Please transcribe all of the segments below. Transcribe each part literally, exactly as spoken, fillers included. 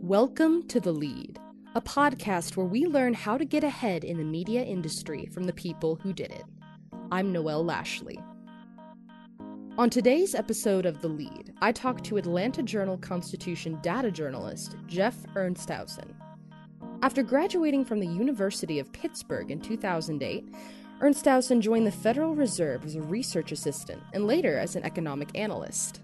Welcome to The Lead, a podcast where we learn how to get ahead in the media industry from the people who did it. I'm Noelle Lashley. On today's episode of The Lead, I talk to Atlanta Journal-Constitution data journalist Jeff Ernsthausen. After graduating from the University of Pittsburgh in two thousand eight, Ernsthausen joined the Federal Reserve as a research assistant and later as an economic analyst.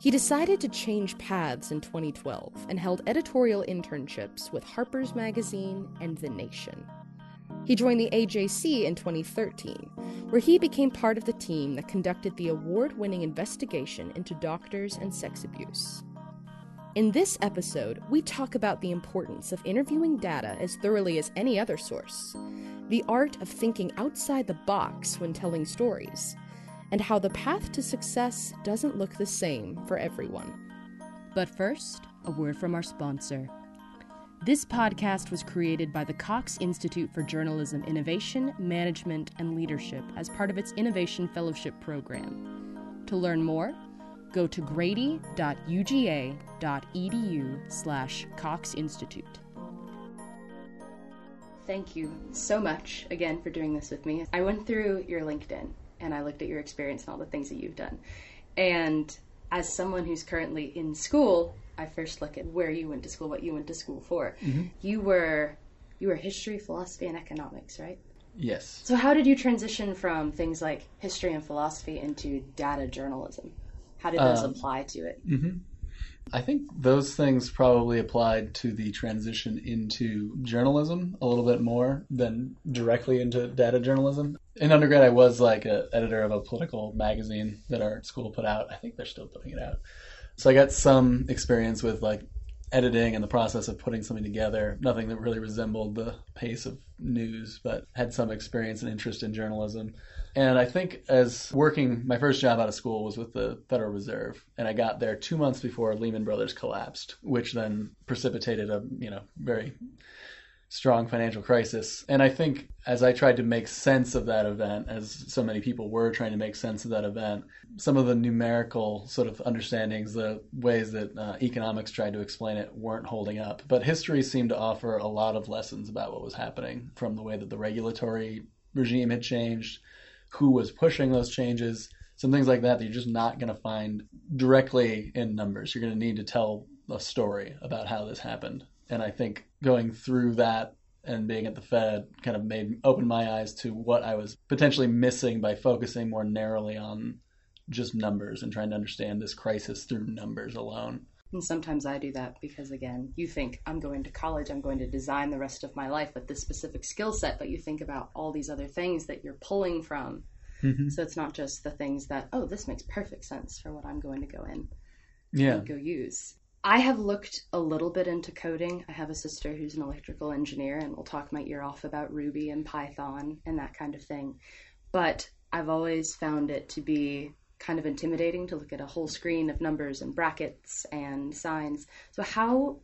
He decided to change paths in twenty twelve and held editorial internships with Harper's Magazine and The Nation. He joined the A J C in twenty thirteen, where he became part of the team that conducted the award-winning investigation into doctors and sex abuse. In this episode, we talk about the importance of interviewing data as thoroughly as any other source, the art of thinking outside the box when telling stories, and how the path to success doesn't look the same for everyone. But first, a word from our sponsor. This podcast was created by the Cox Institute for Journalism Innovation, Management, and Leadership as part of its Innovation Fellowship Program. To learn more, go to grady.uga.edu slash Cox Institute. Thank you so much again for doing this with me. I went through your LinkedIn and I looked at your experience and all the things that you've done. And as someone who's currently in school, I first look at where you went to school, what you went to school for. Mm-hmm. You were you were history, philosophy, and economics, right? Yes. So how did you transition from things like history and philosophy into data journalism? How did those um, apply to it? Mm-hmm. I think those things probably applied to the transition into journalism a little bit more than directly into data journalism. In undergrad, I was like an editor of a political magazine that our school put out. I think they're still putting it out. So I got some experience with like editing and the process of putting something together. Nothing that really resembled the pace of news, but had some experience and interest in journalism. And I think as working, my first job out of school was with the Federal Reserve. And I got there two months before Lehman Brothers collapsed, which then precipitated a, you know, very strong financial crisis. And I think as I tried to make sense of that event, as so many people were trying to make sense of that event, some of the numerical sort of understandings, the ways that uh, economics tried to explain it weren't holding up. But history seemed to offer a lot of lessons about what was happening, from the way that the regulatory regime had changed, who was pushing those changes, some things like that that you're just not going to find directly in numbers. You're going to need to tell a story about how this happened. And I think going through that and being at the Fed kind of made opened my eyes to what I was potentially missing by focusing more narrowly on just numbers and trying to understand this crisis through numbers alone. And sometimes I do that because, again, you think, I'm going to college, I'm going to design the rest of my life with this specific skill set, but you think about all these other things that you're pulling from. Mm-hmm. So it's not just the things that, oh, this makes perfect sense for what I'm going to go in yeah. and go use. I have looked a little bit into coding. I have a sister who's an electrical engineer and will talk my ear off about Ruby and Python and that kind of thing. But I've always found it to be kind of intimidating to look at a whole screen of numbers and brackets and signs. So how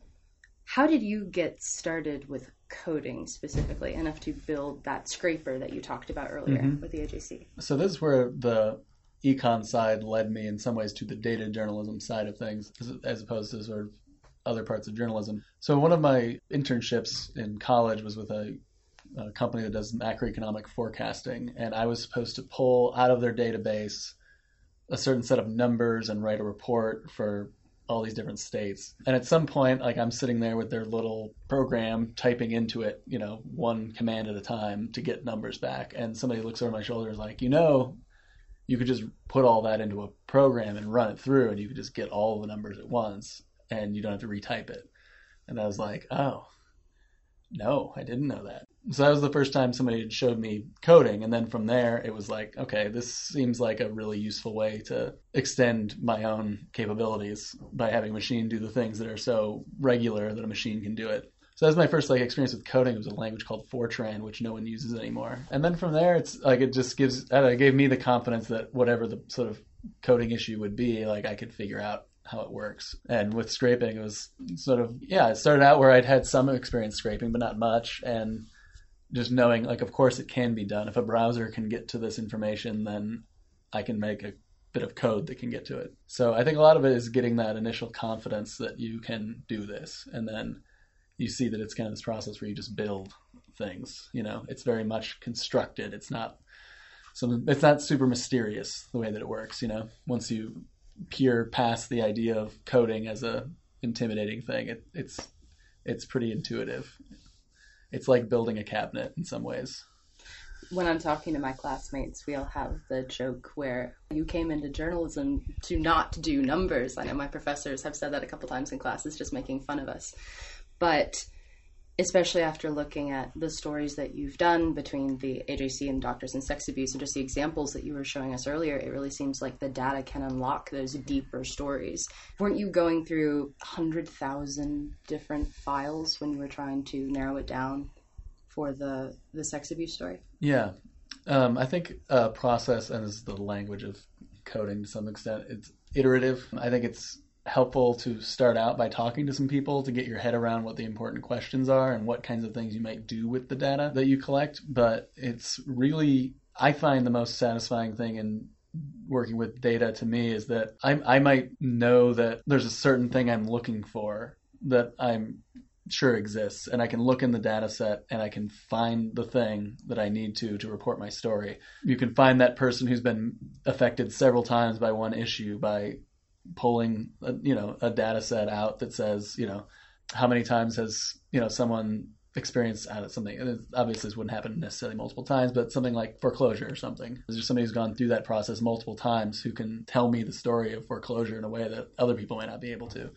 how did you get started with coding specifically enough to build that scraper that you talked about earlier mm-hmm. with the A J C? So this is where the econ side led me in some ways to the data journalism side of things as opposed to sort of other parts of journalism. So one of my internships in college was with a a company that does macroeconomic forecasting, and I was supposed to pull out of their database a certain set of numbers and write a report for all these different states. And at some point, like I'm sitting there with their little program, typing into it, you know, one command at a time to get numbers back. And somebody looks over my shoulder and is like, you know, you could just put all that into a program and run it through and you could just get all the numbers at once and you don't have to retype it. And I was like, oh, no, I didn't know that. So that was the first time somebody had showed me coding. And then from there, it was like, okay, this seems like a really useful way to extend my own capabilities by having a machine do the things that are so regular that a machine can do it. So that was my first like experience with coding. It was a language called Fortran, which no one uses anymore. And then from there, it's like it just gives, it gave me the confidence that whatever the sort of coding issue would be, like I could figure out how it works. And with scraping, it was sort of, yeah, it started out where I'd had some experience scraping, but not much. And just knowing, like, of course it can be done. If a browser can get to this information, then I can make a bit of code that can get to it. So I think a lot of it is getting that initial confidence that you can do this. And then you see that it's kind of this process where you just build things. You know, it's very much constructed. It's not some, it's not super mysterious the way that it works. You know, once you peer past the idea of coding as a intimidating thing, it, it's, it's pretty intuitive. It's like building a cabinet in some ways. When I'm talking to my classmates, we all have the joke where you came into journalism to not do numbers. I know my professors have said that a couple times in classes, just making fun of us. But especially after looking at the stories that you've done between the A J C and doctors and sex abuse and just the examples that you were showing us earlier, it really seems like the data can unlock those deeper stories. Weren't you going through one hundred thousand different files when you were trying to narrow it down for the, the sex abuse story? Yeah. Um, I think uh, process, and this is the language of coding to some extent, it's iterative. I think it's helpful to start out by talking to some people to get your head around what the important questions are and what kinds of things you might do with the data that you collect. But it's really, I find the most satisfying thing in working with data to me is that I, I might know that there's a certain thing I'm looking for that I'm sure exists, and I can look in the data set and I can find the thing that I need to to report my story. You can find that person who's been affected several times by one issue by pulling a, you know, a data set out that says, you know, how many times has, you know, someone experienced out of something. And obviously this wouldn't happen necessarily multiple times, but something like foreclosure or something. There's just somebody who's gone through that process multiple times who can tell me the story of foreclosure in a way that other people might not be able to.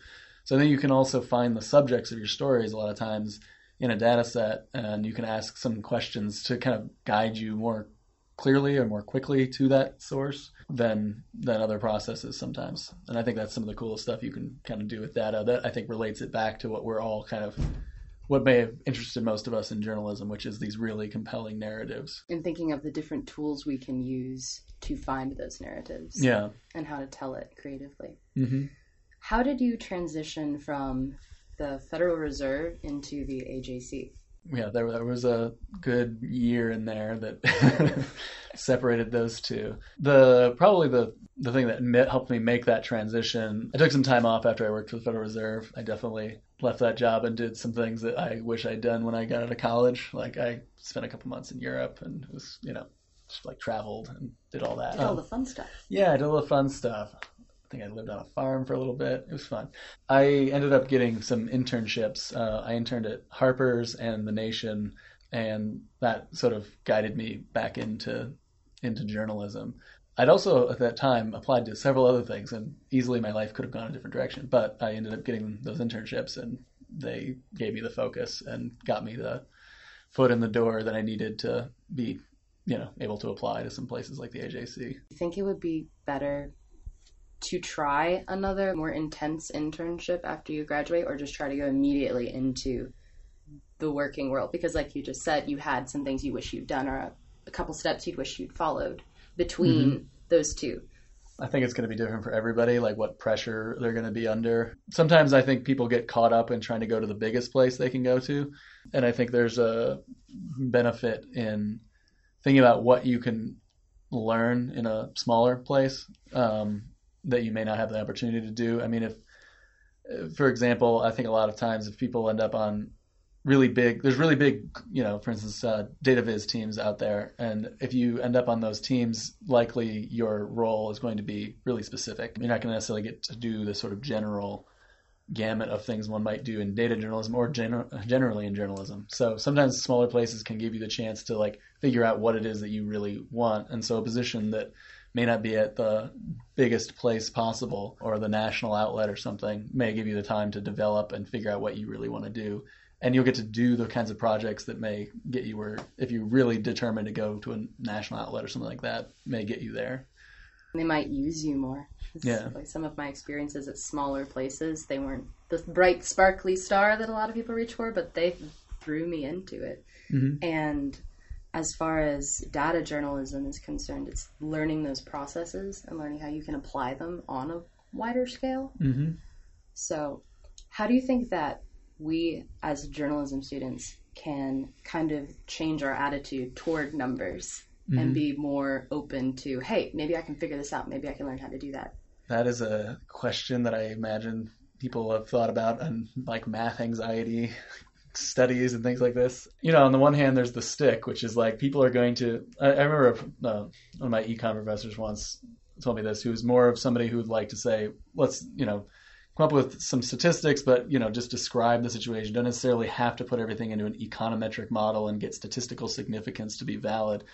So then you can also find the subjects of your stories a lot of times in a data set, and you can ask some questions to kind of guide you more clearly or more quickly to that source than than other processes sometimes. And I think that's some of the coolest stuff you can kind of do with data that I think relates it back to what we're all kind of, what may have interested most of us in journalism, which is these really compelling narratives. And thinking of the different tools we can use to find those narratives. Yeah. And how to tell it creatively. Mm-hmm. How did you transition from the Federal Reserve into the A J C? Yeah, there, there was a good year in there that separated those two. The probably the, the thing that helped me make that transition, I took some time off after I worked for the Federal Reserve. I definitely left that job and did some things that I wish I'd done when I got out of college. Like I spent a couple months in Europe and was, you know, just like traveled and did all that. Did all um, the fun stuff. Yeah, I did all the fun stuff. I think I lived on a farm for a little bit. It was fun. I ended up getting some internships. Uh, I interned at Harper's and The Nation, and that sort of guided me back into into journalism. I'd also, at that time, applied to several other things, and easily my life could have gone a different direction. But I ended up getting those internships, and they gave me the focus and got me the foot in the door that I needed to be, you know, able to apply to some places like the A J C. Do you think it would be better to try another more intense internship after you graduate, or just try to go immediately into the working world? Because like you just said, you had some things you wish you'd done or a, a couple steps you'd wish you'd followed between mm-hmm. those two. I think it's going to be different for everybody, like what pressure they're going to be under. Sometimes I think people get caught up in trying to go to the biggest place they can go to. And I think there's a benefit in thinking about what you can learn in a smaller place. Um, that you may not have the opportunity to do. I mean, if, for example, I think a lot of times if people end up on really big, there's really big, you know, for instance, uh, data viz teams out there. And if you end up on those teams, likely your role is going to be really specific. You're not going to necessarily get to do the sort of general gamut of things one might do in data journalism or gen- generally in journalism. So sometimes smaller places can give you the chance to like figure out what it is that you really want. And so a position that may not be at the biggest place possible or the national outlet or something may give you the time to develop and figure out what you really want to do. And you'll get to do the kinds of projects that may get you where, if you really determine to go to a national outlet or something like that, may get you there. They might use you more. It's yeah. Like some of my experiences at smaller places, they weren't the bright, sparkly star that a lot of people reach for, but they threw me into it. Mm-hmm. And as far as data journalism is concerned, it's learning those processes and learning how you can apply them on a wider scale. Mm-hmm. So how do you think that we as journalism students can kind of change our attitude toward numbers mm-hmm. and be more open to, hey, maybe I can figure this out. Maybe I can learn how to do that. That is a question that I imagine people have thought about on like math anxiety studies and things like this. You know, on the one hand, there's the stick, which is like people are going to, I, I remember uh, one of my econ professors once told me this, who was more of somebody who would like to say, let's, you know, come up with some statistics, but, you know, just describe the situation. Don't necessarily have to put everything into an econometric model and get statistical significance to be valid.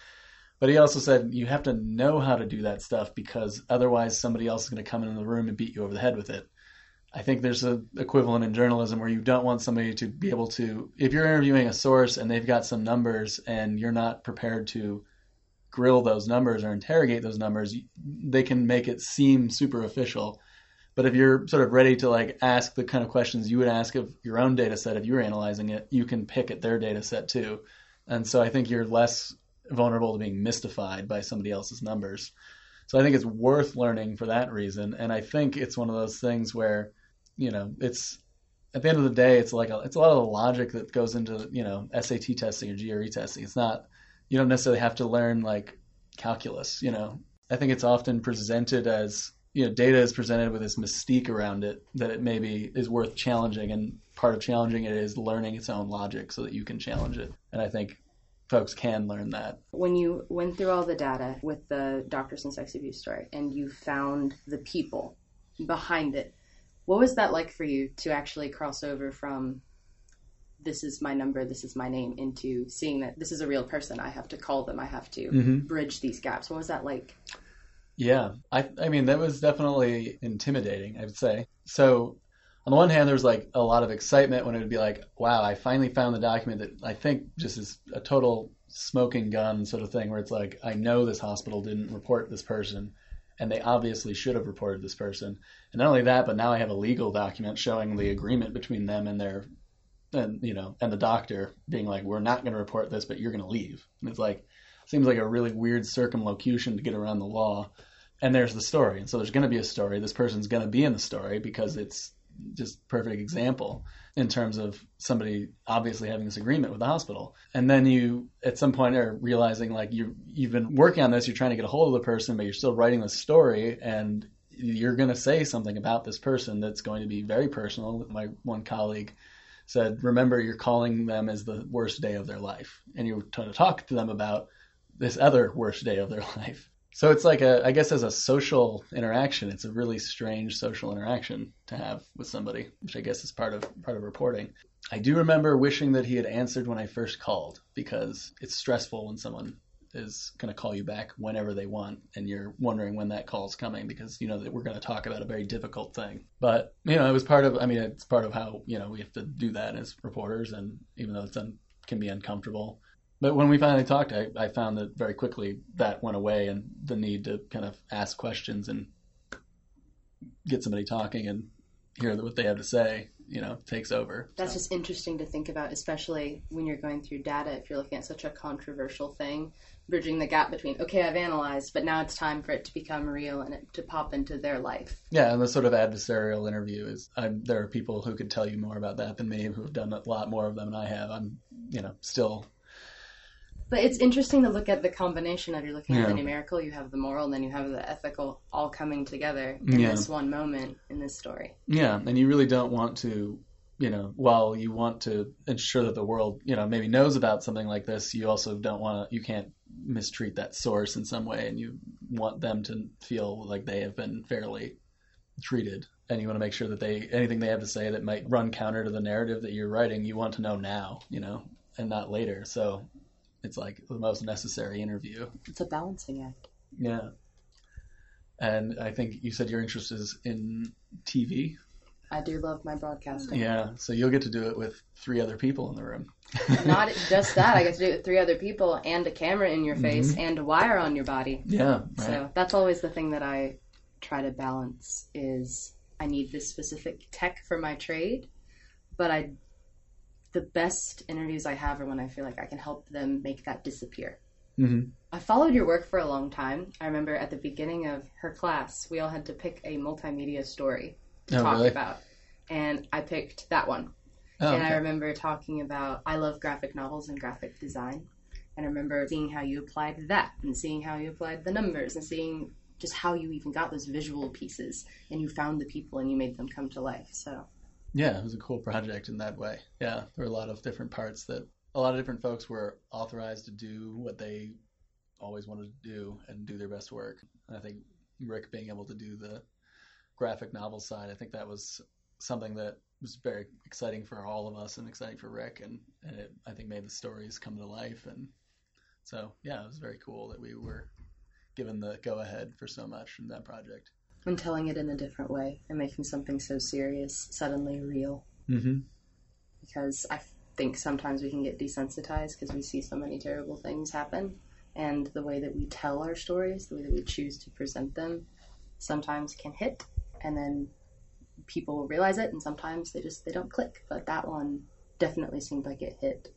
But he also said you have to know how to do that stuff because otherwise somebody else is going to come into the room and beat you over the head with it. I think there's an equivalent in journalism where you don't want somebody to be able to, if you're interviewing a source and they've got some numbers and you're not prepared to grill those numbers or interrogate those numbers, they can make it seem super official. But if you're sort of ready to like ask the kind of questions you would ask of your own data set, if you were analyzing it, you can pick at their data set too. And so I think you're less vulnerable to being mystified by somebody else's numbers. So I think it's worth learning for that reason. And I think it's one of those things where, you know, it's at the end of the day, it's like a, it's a lot of the logic that goes into, you know, S A T testing or G R E testing. It's not, you don't necessarily have to learn like calculus, you know. I think it's often presented as, you know, data is presented with this mystique around it that it maybe is worth challenging. And part of challenging it is learning its own logic so that you can challenge it. And I think folks can learn that. When you went through all the data with the doctors and sex abuse story and you found the people behind it, what was that like for you to actually cross over from this is my number, this is my name, into seeing that this is a real person? I have to call them. I have to mm-hmm. bridge these gaps. What was that like? Yeah. I, I mean, that was definitely intimidating, I would say. So on the one hand, there was like a lot of excitement when it would be like, wow, I finally found the document that I think just is a total smoking gun sort of thing where it's like, I know this hospital didn't report this person and they obviously should have reported this person. And not only that, but now I have a legal document showing the agreement between them and their, and you know, and the doctor being like, we're not going to report this, but you're going to leave. And it's like, seems like a really weird circumlocution to get around the law. And there's the story. And so there's going to be a story. This person's going to be in the story because it's just perfect example in terms of somebody obviously having this agreement with the hospital. And then you, at some point, are realizing like you, you've been working on this, you're trying to get a hold of the person, but you're still writing this story and you're going to say something about this person that's going to be very personal. My one colleague said, remember, you're calling them as the worst day of their life. And you're trying to talk to them about this other worst day of their life. So it's like a, I guess as a social interaction, it's a really strange social interaction to have with somebody, which I guess is part of part of reporting. I do remember wishing that he had answered when I first called because it's stressful when someone is going to call you back whenever they want and you're wondering when that call's coming because you know that we're going to talk about a very difficult thing. But, you know, it was part of, I mean, it's part of how, you know, we have to do that as reporters, and even though it's un, can be uncomfortable. But when we finally talked, I, I found that very quickly that went away and the need to kind of ask questions and get somebody talking and hear what they have to say, you know, takes over. That's so. Just interesting to think about, especially when you're going through data, if you're looking at such a controversial thing, bridging the gap between, okay, I've analyzed, but now it's time for it to become real and it to pop into their life. Yeah, and the sort of adversarial interview is, I'm, there are people who could tell you more about that than me who have done a lot more of them than I have. I'm, you know, still... But it's interesting to look at the combination of you're looking yeah. at the numerical, you have the moral, and then you have the ethical all coming together in yeah. this one moment in this story. Yeah, and you really don't want to, you know, while you want to ensure that the world, you know, maybe knows about something like this, you also don't want to, you can't mistreat that source in some way, and you want them to feel like they have been fairly treated. And you want to make sure that they, anything they have to say that might run counter to the narrative that you're writing, you want to know now, you know, and not later. So... it's like the most necessary interview. It's a balancing act. Yeah. And I think you said your interest is in T V. I do love my broadcasting. Yeah. So you'll get to do it with three other people in the room. Not just that. I get to do it with three other people and a camera in your face mm-hmm. and a wire on your body. Yeah. Right. So that's always the thing that I try to balance is I need this specific tech for my trade, but I the best interviews I have are when I feel like I can help them make that disappear. Mm-hmm. I followed your work for a long time. I remember at the beginning of her class, we all had to pick a multimedia story to oh, talk really? about. And I picked that one. Oh, and okay. I remember talking about, I love graphic novels and graphic design. And I remember seeing how you applied that and seeing how you applied the numbers and seeing just how you even got those visual pieces and you found the people and you made them come to life. So yeah, it was a cool project in that way. Yeah, there were a lot of different parts that a lot of different folks were authorized to do what they always wanted to do and do their best work. And I think Rick being able to do the graphic novel side, I think that was something that was very exciting for all of us and exciting for Rick. And, and it, I think, made the stories come to life. And so, yeah, it was very cool that we were given the go-ahead for so much in that project. And telling it in a different way and making something so serious suddenly real. Mm-hmm. Because I think sometimes we can get desensitized because we see so many terrible things happen. And the way that we tell our stories, the way that we choose to present them, sometimes can hit. And then people realize it, and sometimes they just, they don't click. But that one definitely seemed like it hit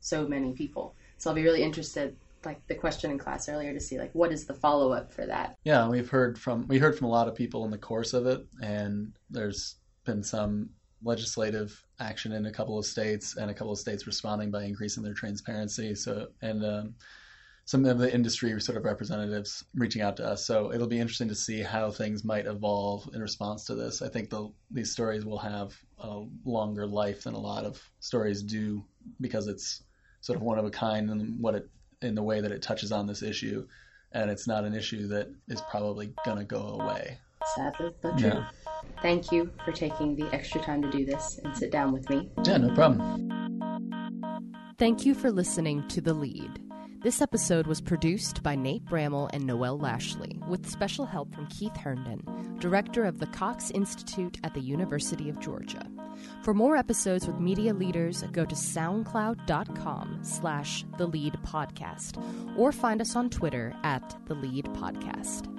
so many people. So I'll be really interested, like the question in class earlier, to see like, what is the follow-up for that? Yeah, we've heard from, we heard from a lot of people in the course of it. And there's been some legislative action in a couple of states and a couple of states responding by increasing their transparency. So, and um, some of the industry sort of representatives reaching out to us. So it'll be interesting to see how things might evolve in response to this. I think the, these stories will have a longer life than a lot of stories do because it's sort of one of a kind in what it, in the way that it touches on this issue. And it's not an issue that is probably going to go away. Sadly, but true. Yeah. Thank you for taking the extra time to do this and sit down with me. Yeah, no problem. Thank you for listening to The Lead. This episode was produced by Nate Brammel and Noelle Lashley, with special help from Keith Herndon, director of the Cox Institute at the University of Georgia. For more episodes with media leaders, go to soundcloud.com slash the lead podcast or find us on Twitter at the lead podcast.